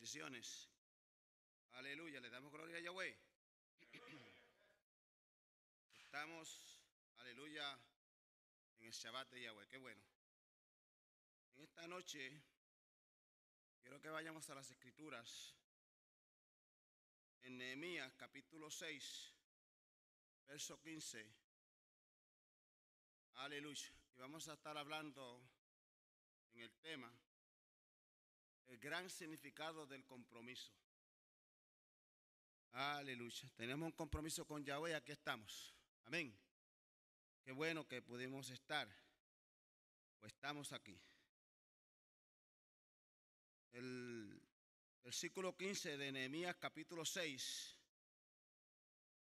bendiciones. Aleluya, le damos gloria a Yahweh. Estamos, aleluya, en el Shabbat de Yahweh, qué bueno. En esta noche, quiero que vayamos a las Escrituras. En Nehemías, capítulo 6, verso 15. Aleluya. Y vamos a estar hablando en el tema, el gran significado del compromiso. Aleluya. Tenemos un compromiso con Yahweh, aquí estamos. Amén. Qué bueno que pudimos estar, o estamos aquí. El versículo 15 de Nehemías capítulo 6,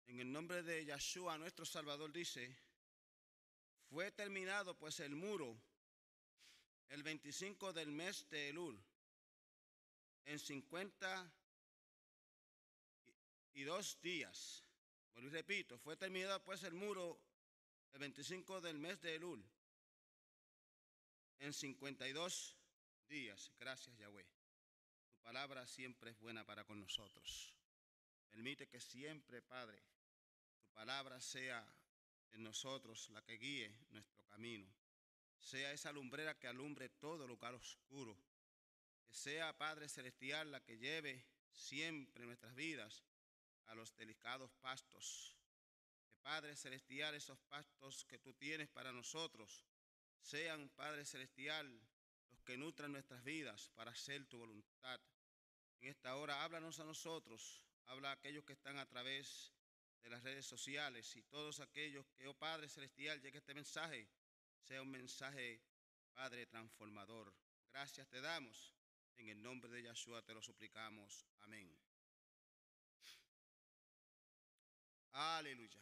en el nombre de Yahshua nuestro Salvador dice: fue terminado pues el muro el 25 del mes de Elul, en 52 días. Vuelvo y repito, fue terminado pues el muro el 25 del mes de Elul, en 52 días. Gracias Yahweh. Tu palabra siempre es buena para con nosotros. Permite que siempre, Padre, tu palabra sea en nosotros la que guíe nuestro camino. Sea esa lumbrera que alumbre todo lugar oscuro. Que sea, Padre Celestial, la que lleve siempre nuestras vidas a los delicados pastos. Que, Padre Celestial, esos pastos que tú tienes para nosotros sean, Padre Celestial, los que nutran nuestras vidas para hacer tu voluntad. En esta hora háblanos a nosotros, habla a aquellos que están a través de las redes sociales y todos aquellos que, oh Padre Celestial, llegue este mensaje, sea un mensaje, Padre, transformador. Gracias te damos, en el nombre de Yahshua te lo suplicamos. Amén. Aleluya.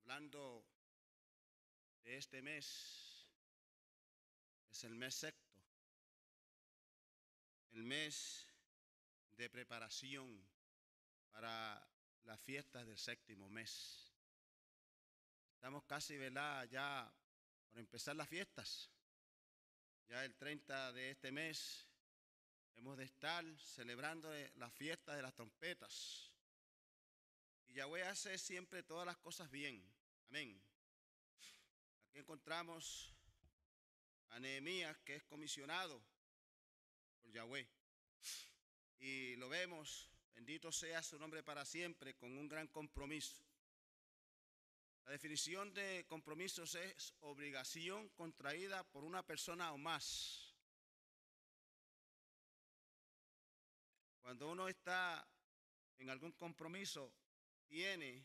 Hablando de este mes, es el mes sexto. El mes de preparación para las fiestas del séptimo mes. Estamos casi, ¿verdad?, ya por empezar las fiestas. Ya el 30 de este mes hemos de estar celebrando la fiesta de las trompetas. Y Yahweh hace siempre todas las cosas bien. Amén. Aquí encontramos a Nehemías, que es comisionado por Yahweh, y lo vemos, bendito sea su nombre para siempre, con un gran compromiso. La definición de compromisos es obligación contraída por una persona o más. Cuando uno está en algún compromiso, tiene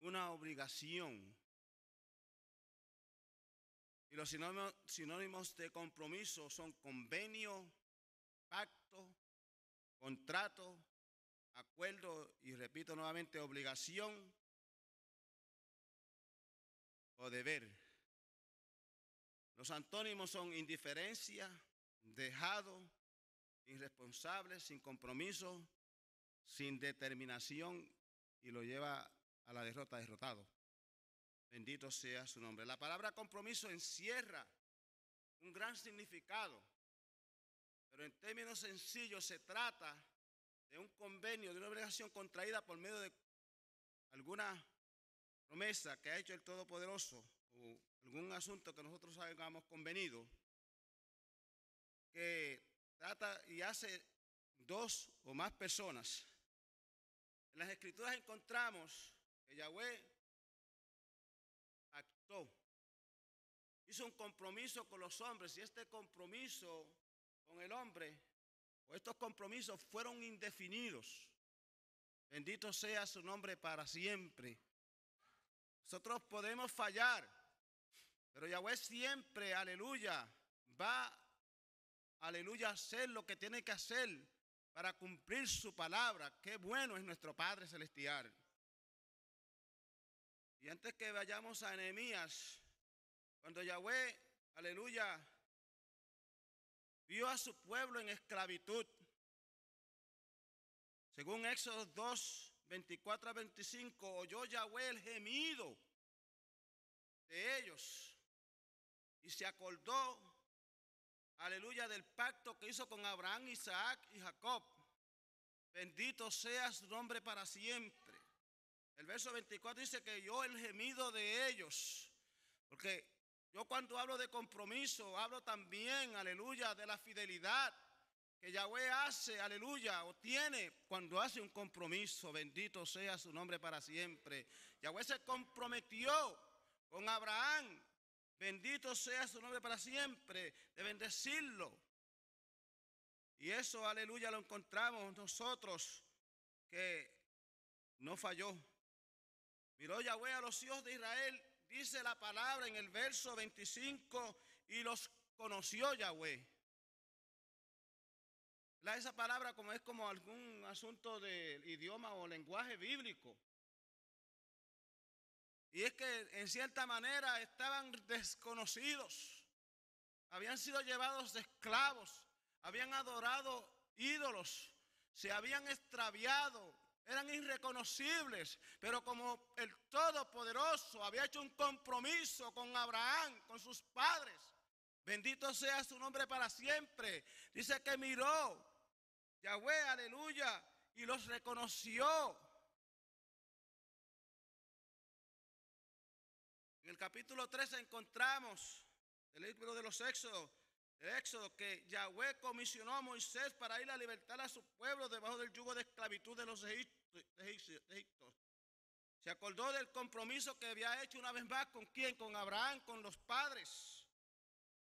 una obligación. Y los sinónimos de compromiso son convenio, pacto, contrato, acuerdo, y repito nuevamente, obligación o deber. Los antónimos son indiferencia, dejado, irresponsable, sin compromiso, sin determinación, y lo lleva a la derrota, derrotado. Bendito sea su nombre. La palabra compromiso encierra un gran significado, pero en términos sencillos se trata de un convenio, de una obligación contraída por medio de alguna promesa que ha hecho el Todopoderoso o algún asunto que nosotros hayamos convenido, que trata y hace dos o más personas. En las Escrituras encontramos que Yahweh actuó, hizo un compromiso con los hombres, y este compromiso con el hombre, o estos compromisos, fueron indefinidos. Bendito sea su nombre para siempre. Nosotros podemos fallar, pero Yahweh siempre, aleluya, va, aleluya, a hacer lo que tiene que hacer para cumplir su palabra. Qué bueno es nuestro Padre Celestial. Y antes que vayamos a Nehemías, cuando Yahweh, aleluya, vio a su pueblo en esclavitud, según Éxodo 2, 24 a 25, oyó Yahweh el gemido de ellos y se acordó, aleluya, del pacto que hizo con Abraham, Isaac y Jacob, Bendito sea su nombre para siempre. El verso 24 dice que yo el gemido de ellos. Porque yo cuando hablo de compromiso, hablo también, aleluya, de la fidelidad que Yahweh hace, aleluya, o tiene cuando hace un compromiso. Bendito sea su nombre para siempre. Yahweh se comprometió con Abraham. Bendito sea su nombre para siempre, de bendecirlo. Y eso, aleluya, lo encontramos nosotros, que no falló. Miró Yahweh a los hijos de Israel, dice la palabra en el verso 25, y los conoció Yahweh. Esa palabra como es como algún asunto del idioma o lenguaje bíblico. Y es que en cierta manera estaban desconocidos, habían sido llevados de esclavos, habían adorado ídolos, se habían extraviado, eran irreconocibles. Pero como el Todopoderoso había hecho un compromiso con Abraham, con sus padres, bendito sea su nombre para siempre. Dice que miró Yahweh, aleluya, y los reconoció. En el capítulo 13 encontramos el libro de los Éxodos, el Éxodo, que Yahweh comisionó a Moisés para ir a libertar a su pueblo debajo del yugo de esclavitud de los egipcios. Se acordó del compromiso que había hecho una vez más con quién, con Abraham, con los padres,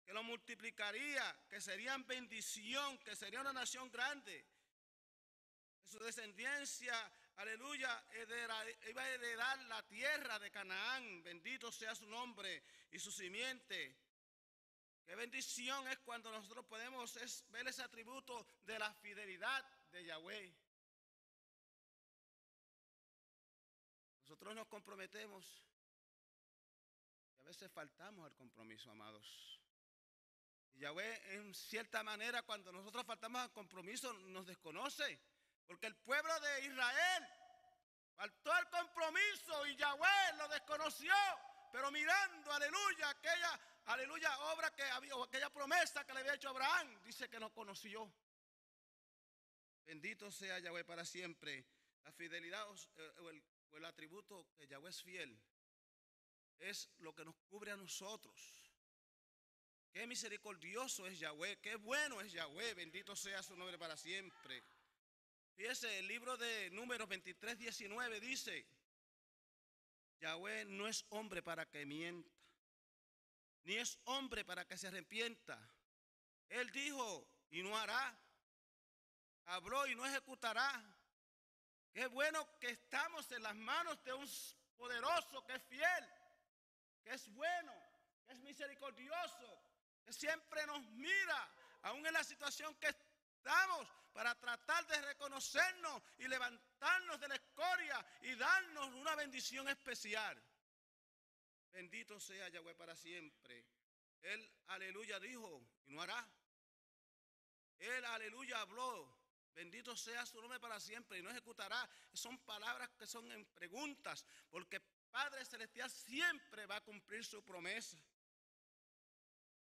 que lo multiplicaría, que serían bendición, que sería una nación grande. Su descendencia, aleluya, iba a heredar la tierra de Canaán. Bendito sea su nombre y su simiente. Qué bendición es cuando nosotros podemos ver ese atributo de la fidelidad de Yahweh. Nosotros nos comprometemos y a veces faltamos al compromiso, amados. Y Yahweh, en cierta manera, cuando nosotros faltamos al compromiso, nos desconoce. Porque el pueblo de Israel faltó al compromiso y Yahweh lo desconoció. Pero mirando, aleluya, aquella obra que había, o aquella promesa que le había hecho Abraham, dice que no conoció. Bendito sea Yahweh para siempre. La fidelidad o el atributo que Yahweh es fiel es lo que nos cubre a nosotros. Qué misericordioso es Yahweh, qué bueno es Yahweh, bendito sea su nombre para siempre. Fíjese, el libro de Números 23:19 dice: Yahweh no es hombre para que mienta, ni es hombre para que se arrepienta. Él dijo y no hará, habló y no ejecutará. Qué bueno que estamos en las manos de un poderoso que es fiel, que es bueno, que es misericordioso, que siempre nos mira, aún en la situación que estamos. Para tratar de reconocernos y levantarnos de la escoria y darnos una bendición especial. Bendito sea Yahweh para siempre. Él, aleluya, dijo y no hará. Él, aleluya, habló. Bendito sea su nombre para siempre y no ejecutará. Son palabras que son en preguntas, porque Padre Celestial siempre va a cumplir su promesa.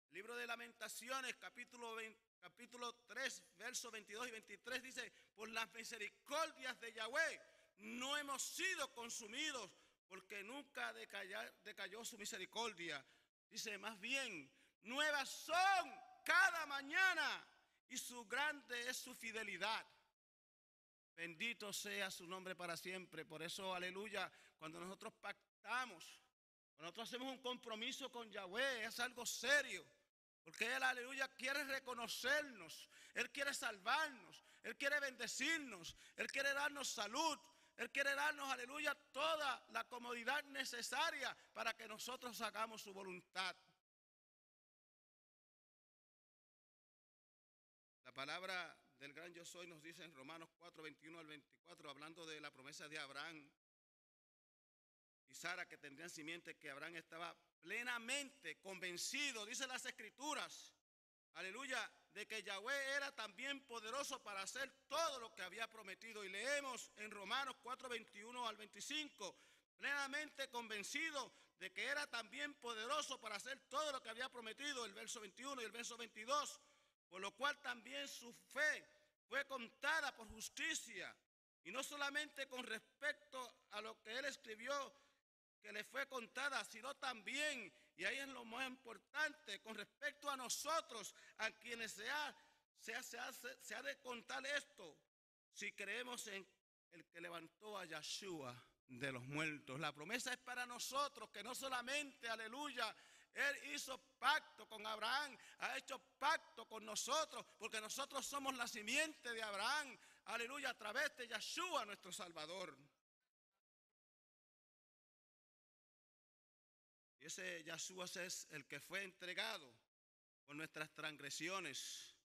El libro de Lamentaciones, capítulo 3, versos 22 y 23 dice: por las misericordias de Yahweh no hemos sido consumidos, porque nunca decayó su misericordia. Dice, más bien, nuevas son cada mañana y su grande es su fidelidad. Bendito sea su nombre para siempre. Por eso, aleluya, cuando nosotros pactamos, cuando nosotros hacemos un compromiso con Yahweh, es algo serio. Porque Él, aleluya, quiere reconocernos, Él quiere salvarnos, Él quiere bendecirnos, Él quiere darnos salud, Él quiere darnos, aleluya, toda la comodidad necesaria para que nosotros hagamos su voluntad. La palabra del gran Yo Soy nos dice en Romanos 4:21-24, hablando de la promesa de Abraham y Sara, que tendrían simiente, que Abraham estaba plenamente convencido, dice las Escrituras, aleluya, de que Yahweh era también poderoso para hacer todo lo que había prometido. Y leemos en Romanos 4:21-25, plenamente convencido de que era también poderoso para hacer todo lo que había prometido, el verso 21 y el verso 22, por lo cual también su fe fue contada por justicia, y no solamente con respecto a lo que él escribió que le fue contada, sino también, y ahí es lo más importante, con respecto a nosotros, a quienes se ha de contar esto, si creemos en el que levantó a Yahshua de los muertos. La promesa es para nosotros, que no solamente, aleluya, él hizo pacto con Abraham, ha hecho pacto con nosotros, porque nosotros somos la simiente de Abraham, aleluya, a través de Yahshua nuestro Salvador. Y ese Yahshua es el que fue entregado por nuestras transgresiones,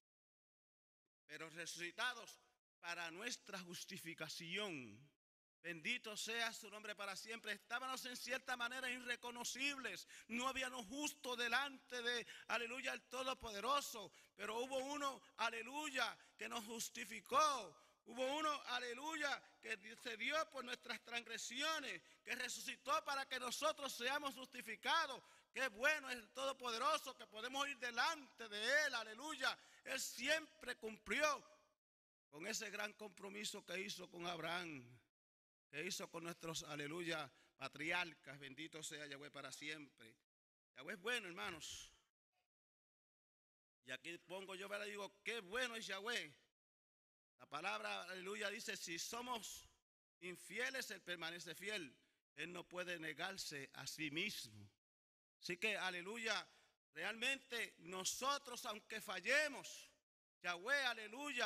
pero resucitados para nuestra justificación. Bendito sea su nombre para siempre. Estábamos en cierta manera irreconocibles. No habíamos justo delante de, aleluya, el Todopoderoso. Pero hubo uno, aleluya, que nos justificó. Hubo uno, aleluya, que se dio por nuestras transgresiones, que resucitó para que nosotros seamos justificados. Qué bueno es el Todopoderoso, que podemos ir delante de él, aleluya. Él siempre cumplió con ese gran compromiso que hizo con Abraham, que hizo con nuestros, aleluya, patriarcas. Bendito sea Yahweh para siempre. Yahweh es bueno, hermanos. Y aquí pongo yo, ¿verdad? Digo, qué bueno es Yahweh. La palabra, aleluya, dice, si somos infieles, él permanece fiel. Él no puede negarse a sí mismo. Así que, aleluya, realmente nosotros, aunque fallemos, Yahweh, aleluya,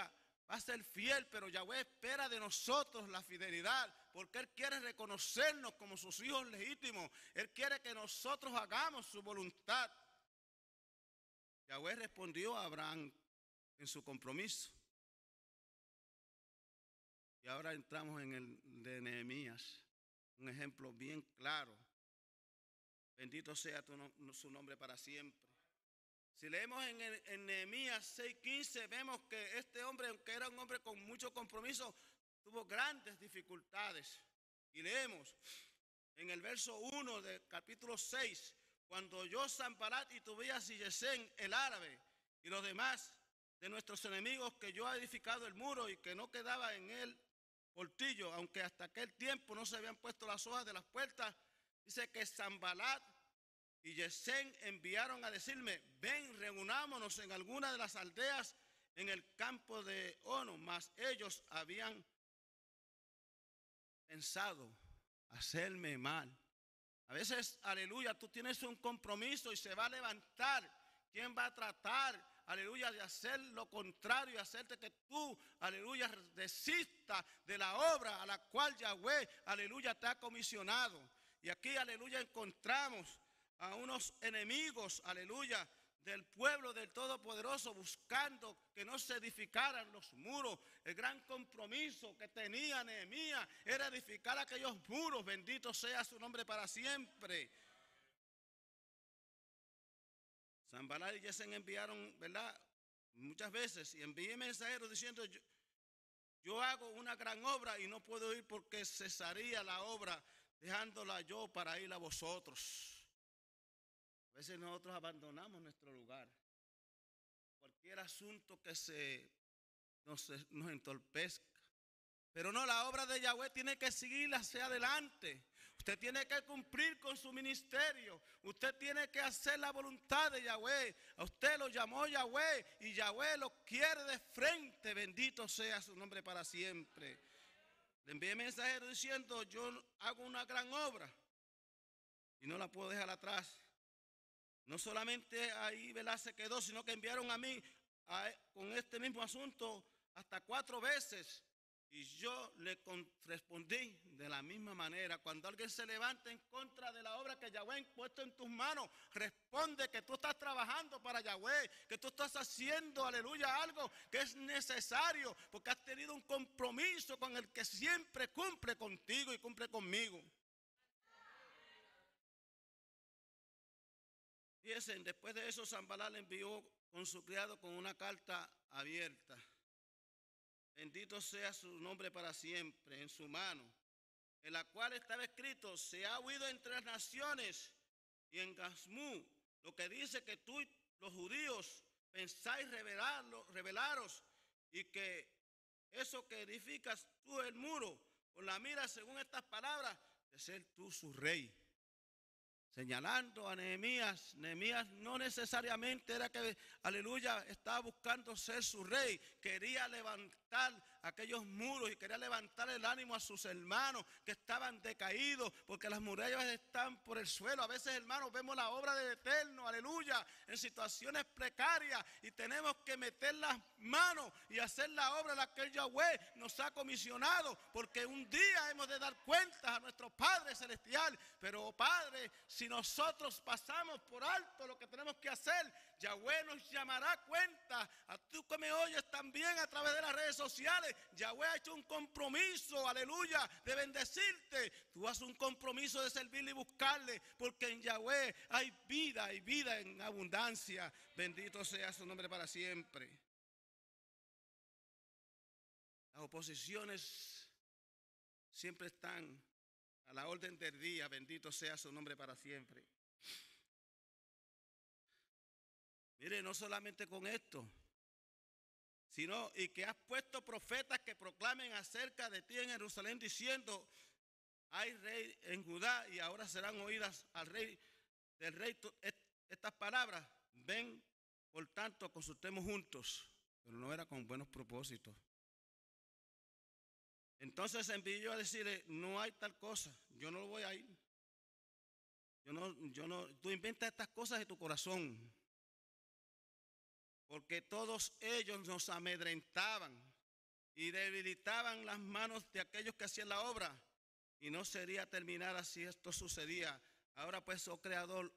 va a ser fiel, pero Yahweh espera de nosotros la fidelidad, porque Él quiere reconocernos como sus hijos legítimos. Él quiere que nosotros hagamos su voluntad. Yahweh respondió a Abraham en su compromiso. Y ahora entramos en el de Nehemías, un ejemplo bien claro. Bendito sea su nombre para siempre. Si leemos en Nehemías 6:15, vemos que este hombre, aunque era un hombre con mucho compromiso, tuvo grandes dificultades. Y leemos en el verso 1 del capítulo 6, cuando yo, Sanbalat y Tobías y Yesen, el árabe, y los demás de nuestros enemigos, que yo he edificado el muro y que no quedaba en él portillo, aunque hasta aquel tiempo no se habían puesto las hojas de las puertas, dice que Sanbalat y Yesen enviaron a decirme, ven, reunámonos en alguna de las aldeas en el campo de Ono. Mas ellos habían pensado hacerme mal. A veces, aleluya, tú tienes un compromiso y se va a levantar. ¿Quién va a tratar, aleluya, de hacer lo contrario y hacerte que tú, aleluya, desistas de la obra a la cual Yahweh, aleluya, te ha comisionado? Y aquí, aleluya, encontramos a unos enemigos, aleluya, del pueblo del Todopoderoso, buscando que no se edificaran los muros. El gran compromiso que tenía Nehemías era edificar aquellos muros. Bendito sea su nombre para siempre. Sanbalat y Yesen enviaron, ¿verdad?, muchas veces, y envié mensajeros diciendo, yo hago una gran obra y no puedo ir porque cesaría la obra, dejándola yo para ir a vosotros. A veces nosotros abandonamos nuestro lugar. Cualquier asunto que nos entorpezca. Pero no, la obra de Yahweh tiene que seguir hacia adelante. Usted tiene que cumplir con su ministerio. Usted tiene que hacer la voluntad de Yahweh. A usted lo llamó Yahweh y Yahweh lo quiere de frente. Bendito sea su nombre para siempre. Le envié mensajero diciendo, yo hago una gran obra y no la puedo dejar atrás. No solamente ahí, ¿verdad?, se quedó, sino que enviaron a mí con este mismo asunto hasta 4 veces. Y yo le respondí de la misma manera. Cuando alguien se levanta en contra de la obra que Yahweh ha puesto en tus manos, responde que tú estás trabajando para Yahweh, que tú estás haciendo, aleluya, algo que es necesario, porque has tenido un compromiso con el que siempre cumple contigo y cumple conmigo. Fíjense, después de eso, Sanbalat le envió con su criado con una carta abierta. Bendito sea su nombre para siempre, en su mano, en la cual estaba escrito, se ha huido entre las naciones y en Gazmú, lo que dice que tú, los judíos, pensáis rebelaros y que eso que edificas tú el muro, con la mira según estas palabras, de ser tú su rey. Señalando a Nehemías, Nehemías no necesariamente era que, aleluya, estaba buscando ser su rey. Quería levantar aquellos muros y quería levantar el ánimo a sus hermanos que estaban decaídos, porque las murallas están por el suelo. A veces, hermanos, vemos la obra del Eterno, aleluya, en situaciones precarias, y tenemos que meter las manos y hacer la obra la que el Yahweh nos ha comisionado, porque un día hemos de dar cuentas a nuestro Padre Celestial. Pero, oh Padre, si nosotros pasamos por alto lo que tenemos que hacer, Yahweh nos llamará a cuenta. A tú que me oyes también a través de las redes sociales, Yahweh ha hecho un compromiso, aleluya, de bendecirte. Tú haces un compromiso de servirle y buscarle, porque en Yahweh hay vida en abundancia. Bendito sea su nombre para siempre. Las oposiciones siempre están a la orden del día, bendito sea su nombre para siempre. Mire, no solamente con esto, sino y que has puesto profetas que proclamen acerca de ti en Jerusalén, diciendo: hay rey en Judá. Y ahora serán oídas al rey del rey estas palabras: ven, por tanto, consultemos juntos. Pero no era con buenos propósitos. Entonces envió a decirle: no hay tal cosa, yo no voy a ir. Tú inventas estas cosas de tu corazón. Porque todos ellos nos amedrentaban y debilitaban las manos de aquellos que hacían la obra. Y no sería terminada si esto sucedía. Ahora pues, oh Creador,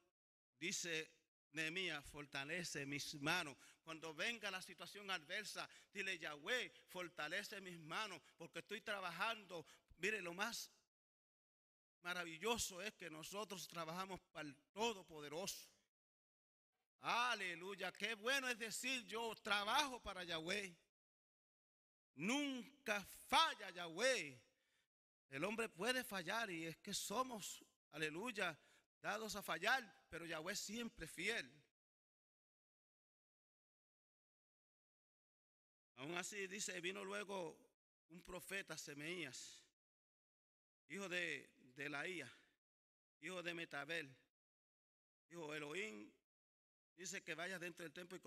dice Nehemías, fortalece mis manos. Cuando venga la situación adversa, dile: Yahweh, fortalece mis manos, porque estoy trabajando. Mire, lo más maravilloso es que nosotros trabajamos para el Todopoderoso. Aleluya, qué bueno es decir: yo trabajo para Yahweh. Nunca falla Yahweh. El hombre puede fallar, y es que somos, aleluya, dados a fallar, pero Yahweh siempre fiel. Aún así, dice, vino luego un profeta, Semeías, hijo de Laía, hijo de Metabel, hijo Elohim, dice que vayas dentro del templo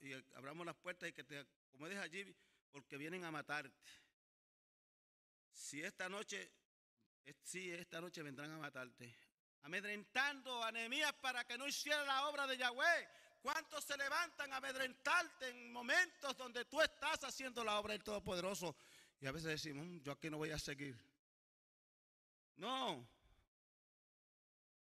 y abramos las puertas y que te acomodes allí, porque vienen a matarte. Si esta noche vendrán a matarte. Amedrentando a Nehemías para que no hiciera la obra de Yahweh. ¿Cuántos se levantan a amedrentarte en momentos donde tú estás haciendo la obra del Todopoderoso? Y a veces decimos: yo aquí no voy a seguir. No.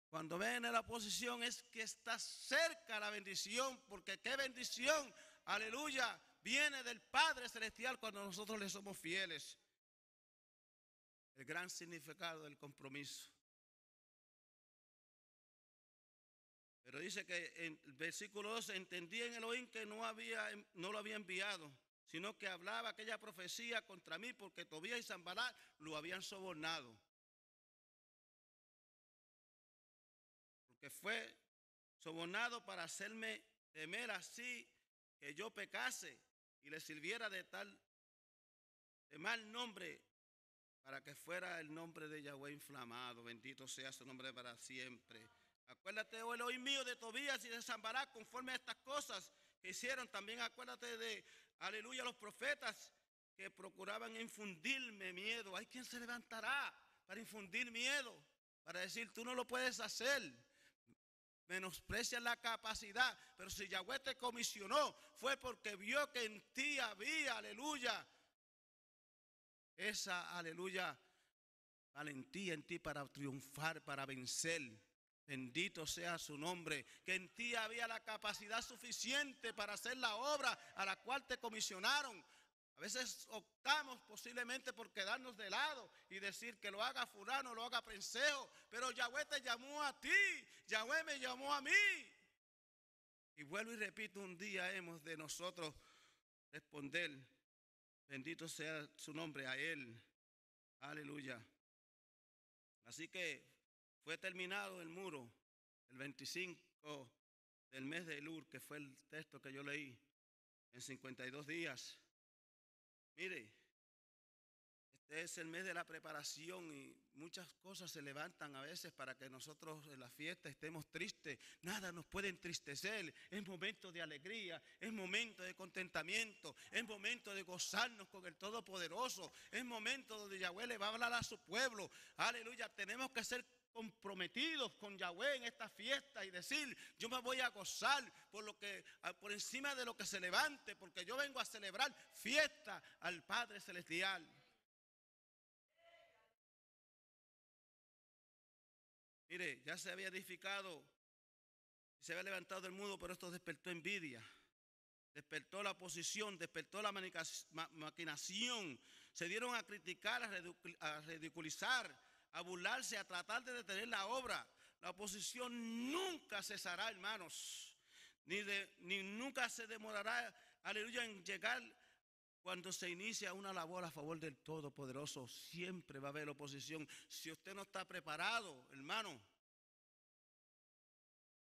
Cuando ven a la oposición es que está cerca la bendición, porque qué bendición, aleluya, viene del Padre Celestial cuando nosotros le somos fieles. El gran significado del compromiso. Pero dice que en el versículo 12, entendí en Elohim que no lo había enviado, sino que hablaba aquella profecía contra mí, porque Tobías y Sanbalat lo habían sobornado. Porque fue sobornado para hacerme temer así que yo pecase y le sirviera de mal nombre, para que fuera el nombre de Yahweh inflamado. Bendito sea su nombre para siempre. Acuérdate, oh Elohim mío, de Tobías y de Sanbalat, conforme a estas cosas que hicieron. También acuérdate de, aleluya, los profetas que procuraban infundirme miedo. Hay quien se levantará para infundir miedo, para decir: tú no lo puedes hacer. Menosprecias la capacidad. Pero si Yahweh te comisionó, fue porque vio que en ti había, aleluya, esa, aleluya, valentía en ti para triunfar, para vencer. Bendito sea su nombre, que en ti había la capacidad suficiente para hacer la obra a la cual te comisionaron. A veces optamos posiblemente por quedarnos de lado y decir que lo haga fulano, lo haga prensejo, pero Yahweh te llamó a ti, Yahweh me llamó a mí. Y vuelvo y repito, un día hemos de nosotros responder, bendito sea su nombre, a Él. Aleluya. Así que fue terminado el muro el 25 del mes de Elul, que fue el texto que yo leí, en 52 días. Mire, este es el mes de la preparación y muchas cosas se levantan a veces para que nosotros en la fiesta estemos tristes. Nada nos puede entristecer. Es momento de alegría, es momento de contentamiento, es momento de gozarnos con el Todopoderoso. Es momento donde Yahweh le va a hablar a su pueblo. Aleluya, tenemos que ser comprometidos con Yahweh en esta fiesta y decir: yo me voy a gozar por encima de lo que se levante, porque yo vengo a celebrar fiesta al Padre Celestial. Mire, ya se había edificado, se había levantado el muro, pero esto despertó envidia, despertó la oposición, despertó la maquinación. Se dieron a criticar, a ridiculizar, a burlarse, a tratar de detener la obra. La oposición nunca cesará, hermanos, ni nunca se demorará, aleluya, en llegar. Cuando se inicia una labor a favor del Todopoderoso, siempre va a haber oposición. Si usted no está preparado, hermano,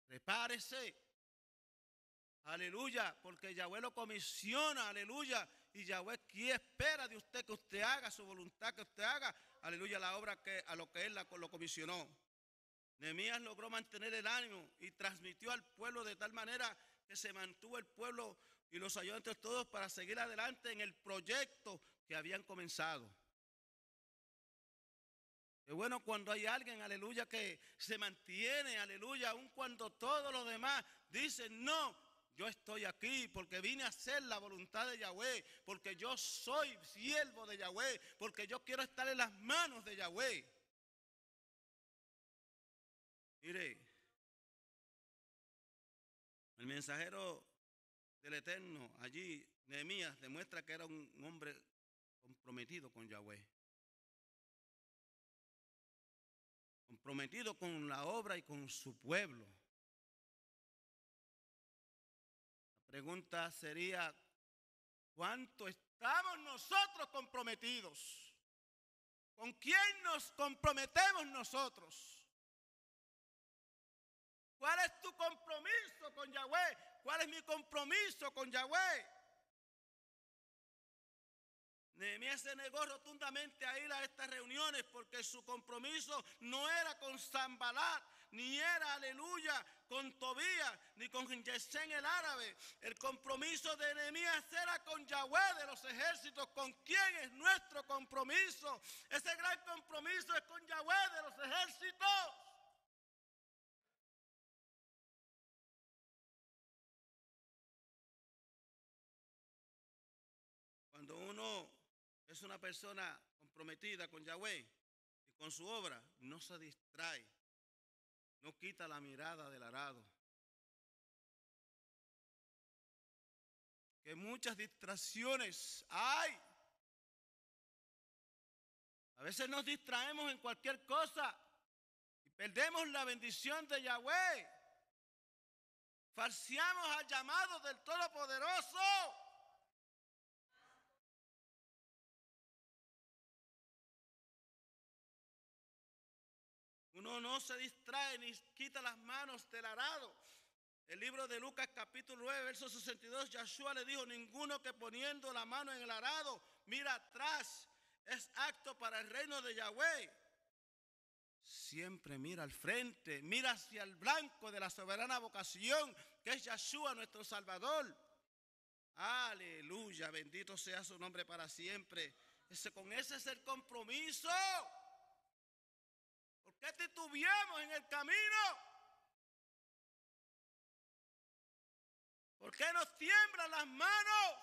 prepárese, aleluya, porque Yahweh lo comisiona, aleluya, y Yahweh aquí espera de usted que usted haga su voluntad, que usted haga, aleluya, la obra a lo que él lo comisionó. Nehemías logró mantener el ánimo y transmitió al pueblo de tal manera que se mantuvo el pueblo y los ayudó entre todos para seguir adelante en el proyecto que habían comenzado. Es bueno cuando hay alguien, aleluya, que se mantiene, aleluya, aun cuando todos los demás dicen no. Yo estoy aquí porque vine a hacer la voluntad de Yahweh, porque yo soy siervo de Yahweh, porque yo quiero estar en las manos de Yahweh. Mire, el mensajero del Eterno allí, Nehemías, demuestra que era un hombre comprometido con Yahweh, comprometido con la obra y con su pueblo. Pregunta sería: ¿cuánto estamos nosotros comprometidos? ¿Con quién nos comprometemos nosotros? ¿Cuál es tu compromiso con Yahweh? ¿Cuál es mi compromiso con Yahweh? Nehemías se negó rotundamente a ir a estas reuniones porque su compromiso no era con Sanbalat, ni era, aleluya, con Tobías, ni con Yesen el árabe. El compromiso de Nehemías era con Yahweh de los ejércitos. ¿Con quién es nuestro compromiso? Ese gran compromiso es con Yahweh de los ejércitos. Cuando uno es una persona comprometida con Yahweh y con su obra, no se distrae. No quita la mirada del arado. Que muchas distracciones hay. A veces nos distraemos en cualquier cosa y perdemos la bendición de Yahweh. Falseamos al llamado del Todopoderoso. Uno no se distrae ni quita las manos del arado. El libro de Lucas capítulo 9, verso 62, Yahshua le dijo: ninguno que poniendo la mano en el arado mira atrás es apto para el reino de Yahweh. Siempre mira al frente, mira hacia el blanco de la soberana vocación que es Yahshua nuestro Salvador. Aleluya, bendito sea su nombre para siempre. Con ese es el compromiso. ¿Por qué titubeamos en el camino? ¿Por qué nos tiemblan las manos?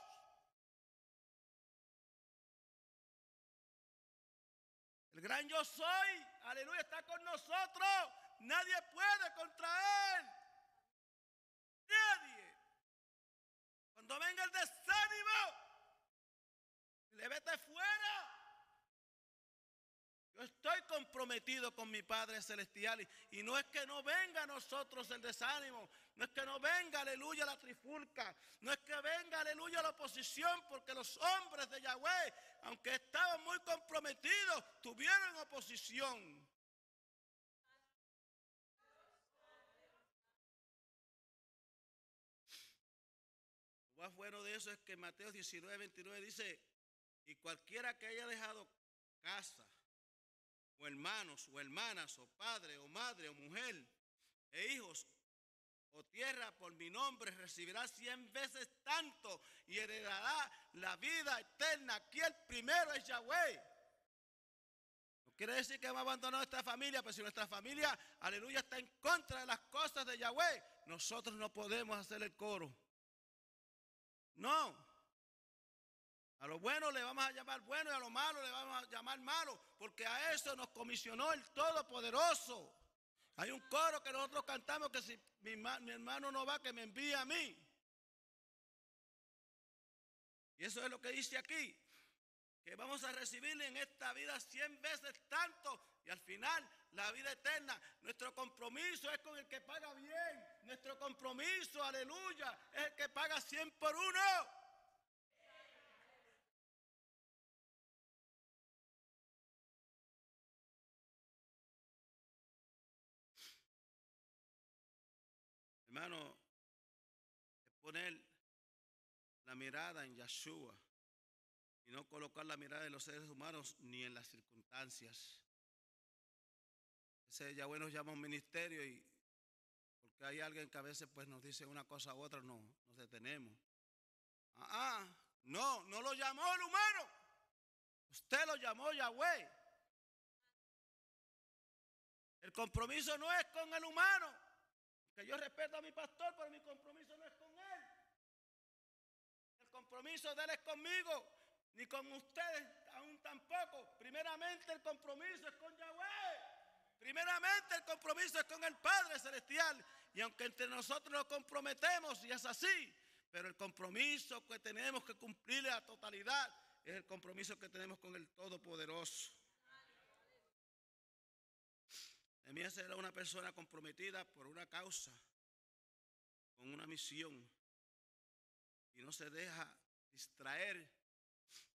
El gran yo soy, aleluya, está con nosotros. Nadie puede contra él. Nadie. Cuando venga el desánimo, le vete fuera. Yo estoy comprometido con mi Padre Celestial y no es que no venga a nosotros el desánimo, no es que no venga, aleluya, la trifulca, no es que venga, aleluya, la oposición, porque los hombres de Yahweh, aunque estaban muy comprometidos, tuvieron oposición. Lo más bueno de eso es que Mateo 19:29 dice: Y cualquiera que haya dejado casa, o hermanos, o hermanas, o padre, o madre, o mujer, e hijos, o tierra por mi nombre, recibirá 100 veces tanto y heredará la vida eterna. Aquí el primero es Yahweh. No quiere decir que va a abandonar nuestra familia, pero si nuestra familia, aleluya, está en contra de las cosas de Yahweh, nosotros no podemos hacer el coro. No. A lo bueno le vamos a llamar bueno y a lo malo le vamos a llamar malo, porque a eso nos comisionó el Todopoderoso. Hay un coro que nosotros cantamos que si mi hermano no va, que me envíe a mí. Y eso es lo que dice aquí, que vamos a recibir en esta vida 100 veces tanto y al final la vida eterna. Nuestro compromiso es con el que paga bien. Nuestro compromiso, aleluya, es el que paga 100 por 1. Hermano, es poner la mirada en Yahshua y no colocar la mirada en los seres humanos ni en las circunstancias. Ese Yahweh nos llama a un ministerio y porque hay alguien que a veces pues nos dice una cosa u otra, no, nos detenemos. No, no lo llamó el humano. Usted lo llamó Yahweh. El compromiso no es con el humano. Que yo respeto a mi pastor, pero mi compromiso no es con él. El compromiso de él es conmigo, ni con ustedes aún tampoco. Primeramente el compromiso es con Yahweh. Primeramente el compromiso es con el Padre Celestial. Y aunque entre nosotros nos comprometemos, y es así, pero el compromiso que tenemos que cumplir a totalidad es el compromiso que tenemos con el Todopoderoso. Nehemías era una persona comprometida por una causa, con una misión, y no se deja distraer,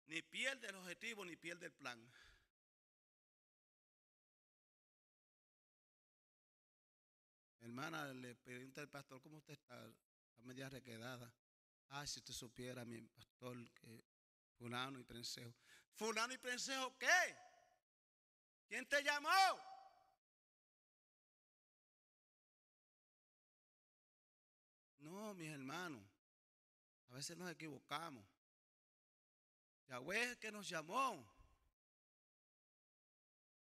ni pierde el objetivo, ni pierde el plan. Mi hermana le pregunta al pastor, ¿cómo usted está media requedada? Ay, si usted supiera, mi pastor, que fulano y prensejo. ¿Fulano y prensejo qué? ¿Quién te llamó? No, mis hermanos, a veces nos equivocamos. Yahweh es el que nos llamó.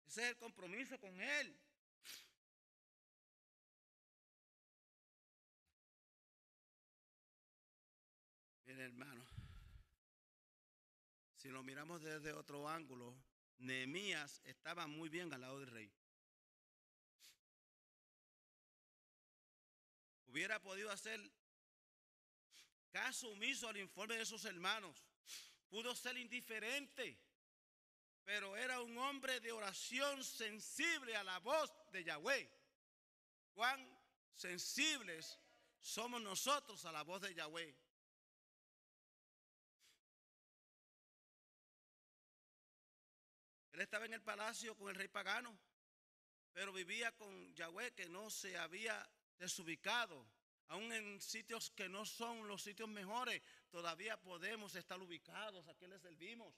Ese es el compromiso con él. Miren, hermanos, si lo miramos desde otro ángulo, Nehemías estaba muy bien al lado del rey. Hubiera podido hacer caso omiso al informe de sus hermanos. Pudo ser indiferente, pero era un hombre de oración sensible a la voz de Yahweh. ¿Cuán sensibles somos nosotros a la voz de Yahweh? Él estaba en el palacio con el rey pagano, pero vivía con Yahweh, que no se había desubicado. Aún en sitios que no son los sitios mejores, todavía podemos estar ubicados. ¿A quién le servimos?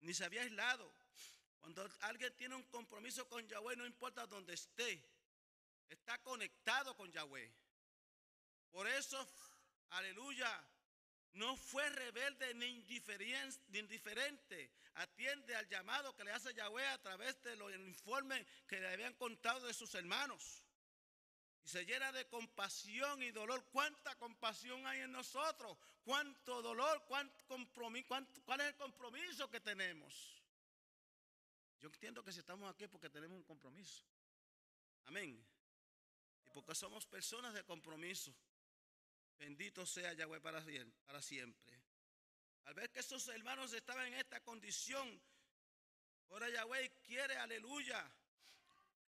Ni se había aislado. Cuando alguien tiene un compromiso con Yahweh, no importa dónde esté, está conectado con Yahweh. Por eso, aleluya, no fue rebelde ni indiferente. Atiende al llamado que le hace Yahweh a través de los informes que le habían contado de sus hermanos. Y se llena de compasión y dolor. ¿Cuánta compasión hay en nosotros? ¿Cuánto dolor? ¿Cuánto compromiso? ¿Cuál es el compromiso que tenemos? Yo entiendo que si estamos aquí es porque tenemos un compromiso. Amén. Y porque somos personas de compromiso. Bendito sea Yahweh para siempre. Al ver que esos hermanos estaban en esta condición, ahora Yahweh quiere, aleluya,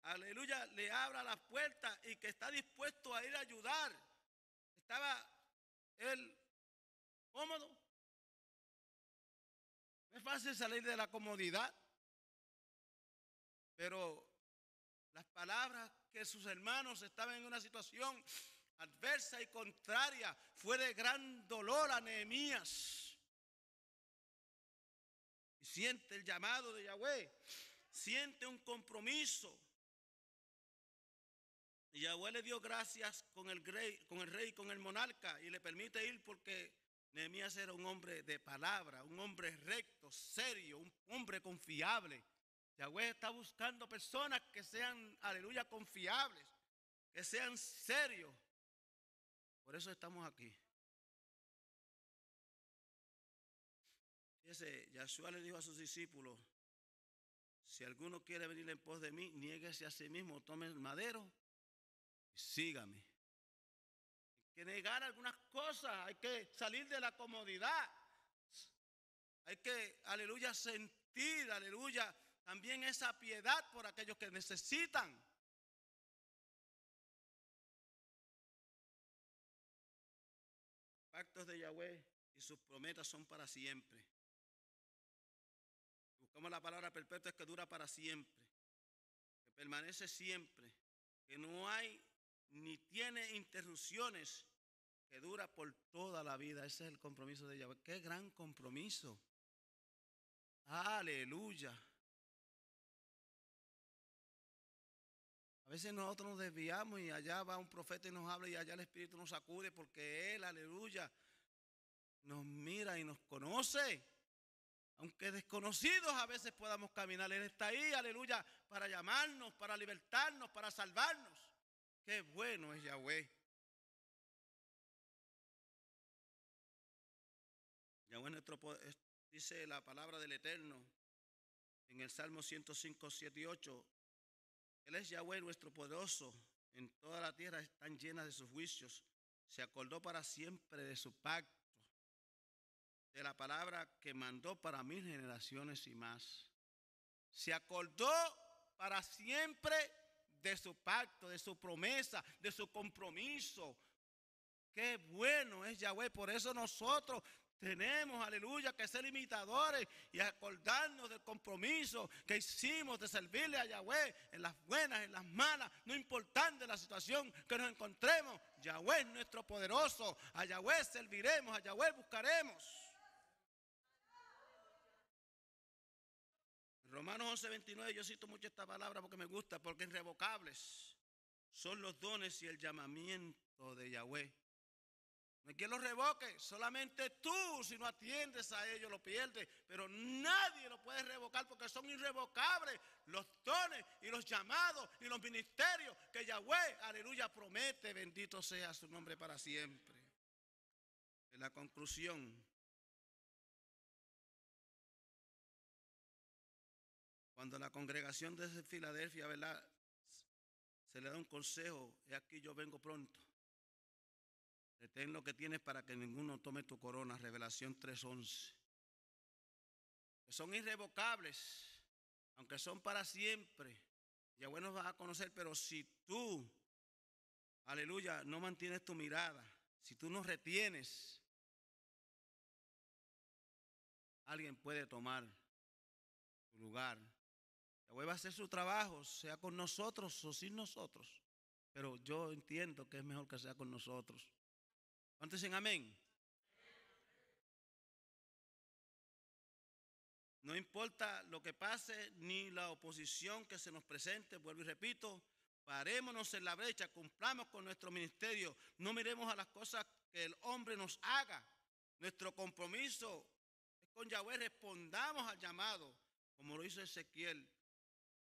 aleluya, le abra la puerta y que está dispuesto a ir a ayudar. ¿Estaba él cómodo? No es fácil salir de la comodidad, pero las palabras que sus hermanos estaban en una situación, adversa y contraria, fue de gran dolor a Nehemías. Y siente el llamado de Yahweh, siente un compromiso. Y Yahweh le dio gracias con el rey, con el monarca, y le permite ir porque Nehemías era un hombre de palabra, un hombre recto, serio, un hombre confiable. Yahweh está buscando personas que sean, aleluya, confiables, que sean serios. Por eso estamos aquí. Fíjese, Yahshua le dijo a sus discípulos: si alguno quiere venir en pos de mí, niéguese a sí mismo, tome el madero y sígame. Hay que negar algunas cosas, hay que salir de la comodidad, hay que, aleluya, sentir, aleluya, también esa piedad por aquellos que necesitan. Pactos de Yahweh y sus promesas son para siempre. Buscamos la palabra perpetua, es que dura para siempre, que permanece siempre, que no hay ni tiene interrupciones, que dura por toda la vida. Ese es el compromiso de Yahweh. ¡Qué gran compromiso! ¡Aleluya! A veces nosotros nos desviamos y allá va un profeta y nos habla y allá el Espíritu nos sacude, porque Él, aleluya, nos mira y nos conoce. Aunque desconocidos a veces podamos caminar, Él está ahí, aleluya, para llamarnos, para libertarnos, para salvarnos. ¡Qué bueno es Yahweh! Yahweh nuestro poder, dice la palabra del Eterno en el Salmo 105, 7 y 8. Él es Yahweh nuestro poderoso, en toda la tierra están llenas de sus juicios. Se acordó para siempre de su pacto, de la palabra que mandó para 1000 generaciones y más. Se acordó para siempre de su pacto, de su promesa, de su compromiso. Qué bueno es Yahweh. Por eso nosotros tenemos, aleluya, que ser imitadores y acordarnos del compromiso que hicimos de servirle a Yahweh en las buenas, en las malas, no importando la situación que nos encontremos. Yahweh es nuestro poderoso, a Yahweh serviremos, a Yahweh buscaremos. Romanos 11:29, yo cito mucho esta palabra porque me gusta, porque irrevocables son los dones y el llamamiento de Yahweh. No hay quien los revoque, solamente tú, si no atiendes a ellos, lo pierdes, pero nadie lo puede revocar porque son irrevocables los dones y los llamados y los ministerios que Yahweh, aleluya, promete. Bendito sea su nombre para siempre. En la conclusión, cuando la congregación de Filadelfia, ¿verdad?, se le da un consejo: he aquí yo vengo pronto, retén lo que tienes para que ninguno tome tu corona. Revelación 3:11. Son irrevocables, aunque son para siempre. Yahweh nos va a conocer, pero si tú, aleluya, no mantienes tu mirada, si tú no retienes, alguien puede tomar tu lugar. Yahweh va a hacer su trabajo, sea con nosotros o sin nosotros, pero yo entiendo que es mejor que sea con nosotros. ¿Cuántos dicen amén? No importa lo que pase ni la oposición que se nos presente, vuelvo y repito, parémonos en la brecha, cumplamos con nuestro ministerio, no miremos a las cosas que el hombre nos haga. Nuestro compromiso es con Yahweh, respondamos al llamado, como lo hizo Ezequiel,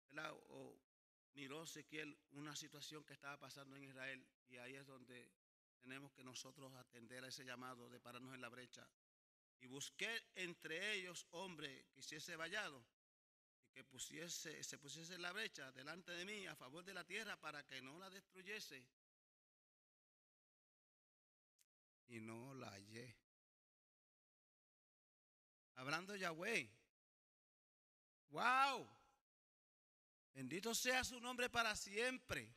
¿verdad? O miró Ezequiel una situación que estaba pasando en Israel, y ahí es donde tenemos que nosotros atender a ese llamado de pararnos en la brecha. Y busqué entre ellos hombre que hiciese vallado y que se pusiese en la brecha delante de mí a favor de la tierra para que no la destruyese. Y no la hallé. Hablando Yahweh. ¡Wow! Bendito sea su nombre para siempre.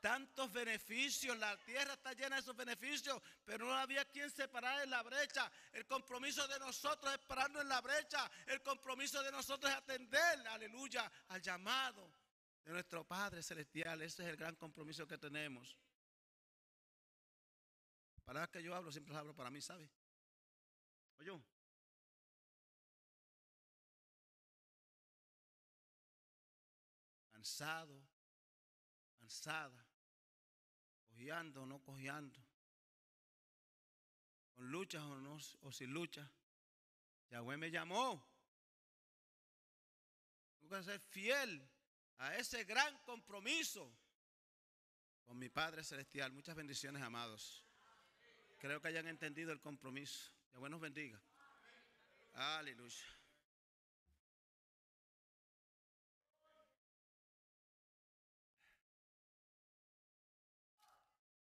Tantos beneficios, la tierra está llena de esos beneficios, pero no había quien se parara en la brecha. El compromiso de nosotros es pararnos en la brecha. El compromiso de nosotros es atender, aleluya, al llamado de nuestro Padre Celestial. Ese es el gran compromiso que tenemos. Para que yo hablo, siempre hablo para mí, ¿sabe? Oye. Cansado, cansada, cojeando o no cojeando, con luchas o no, o sin luchas, Yahweh me llamó. Tengo que ser fiel a ese gran compromiso con mi Padre Celestial. Muchas bendiciones, amados. Creo que hayan entendido el compromiso. Yahweh nos bendiga. Aleluya.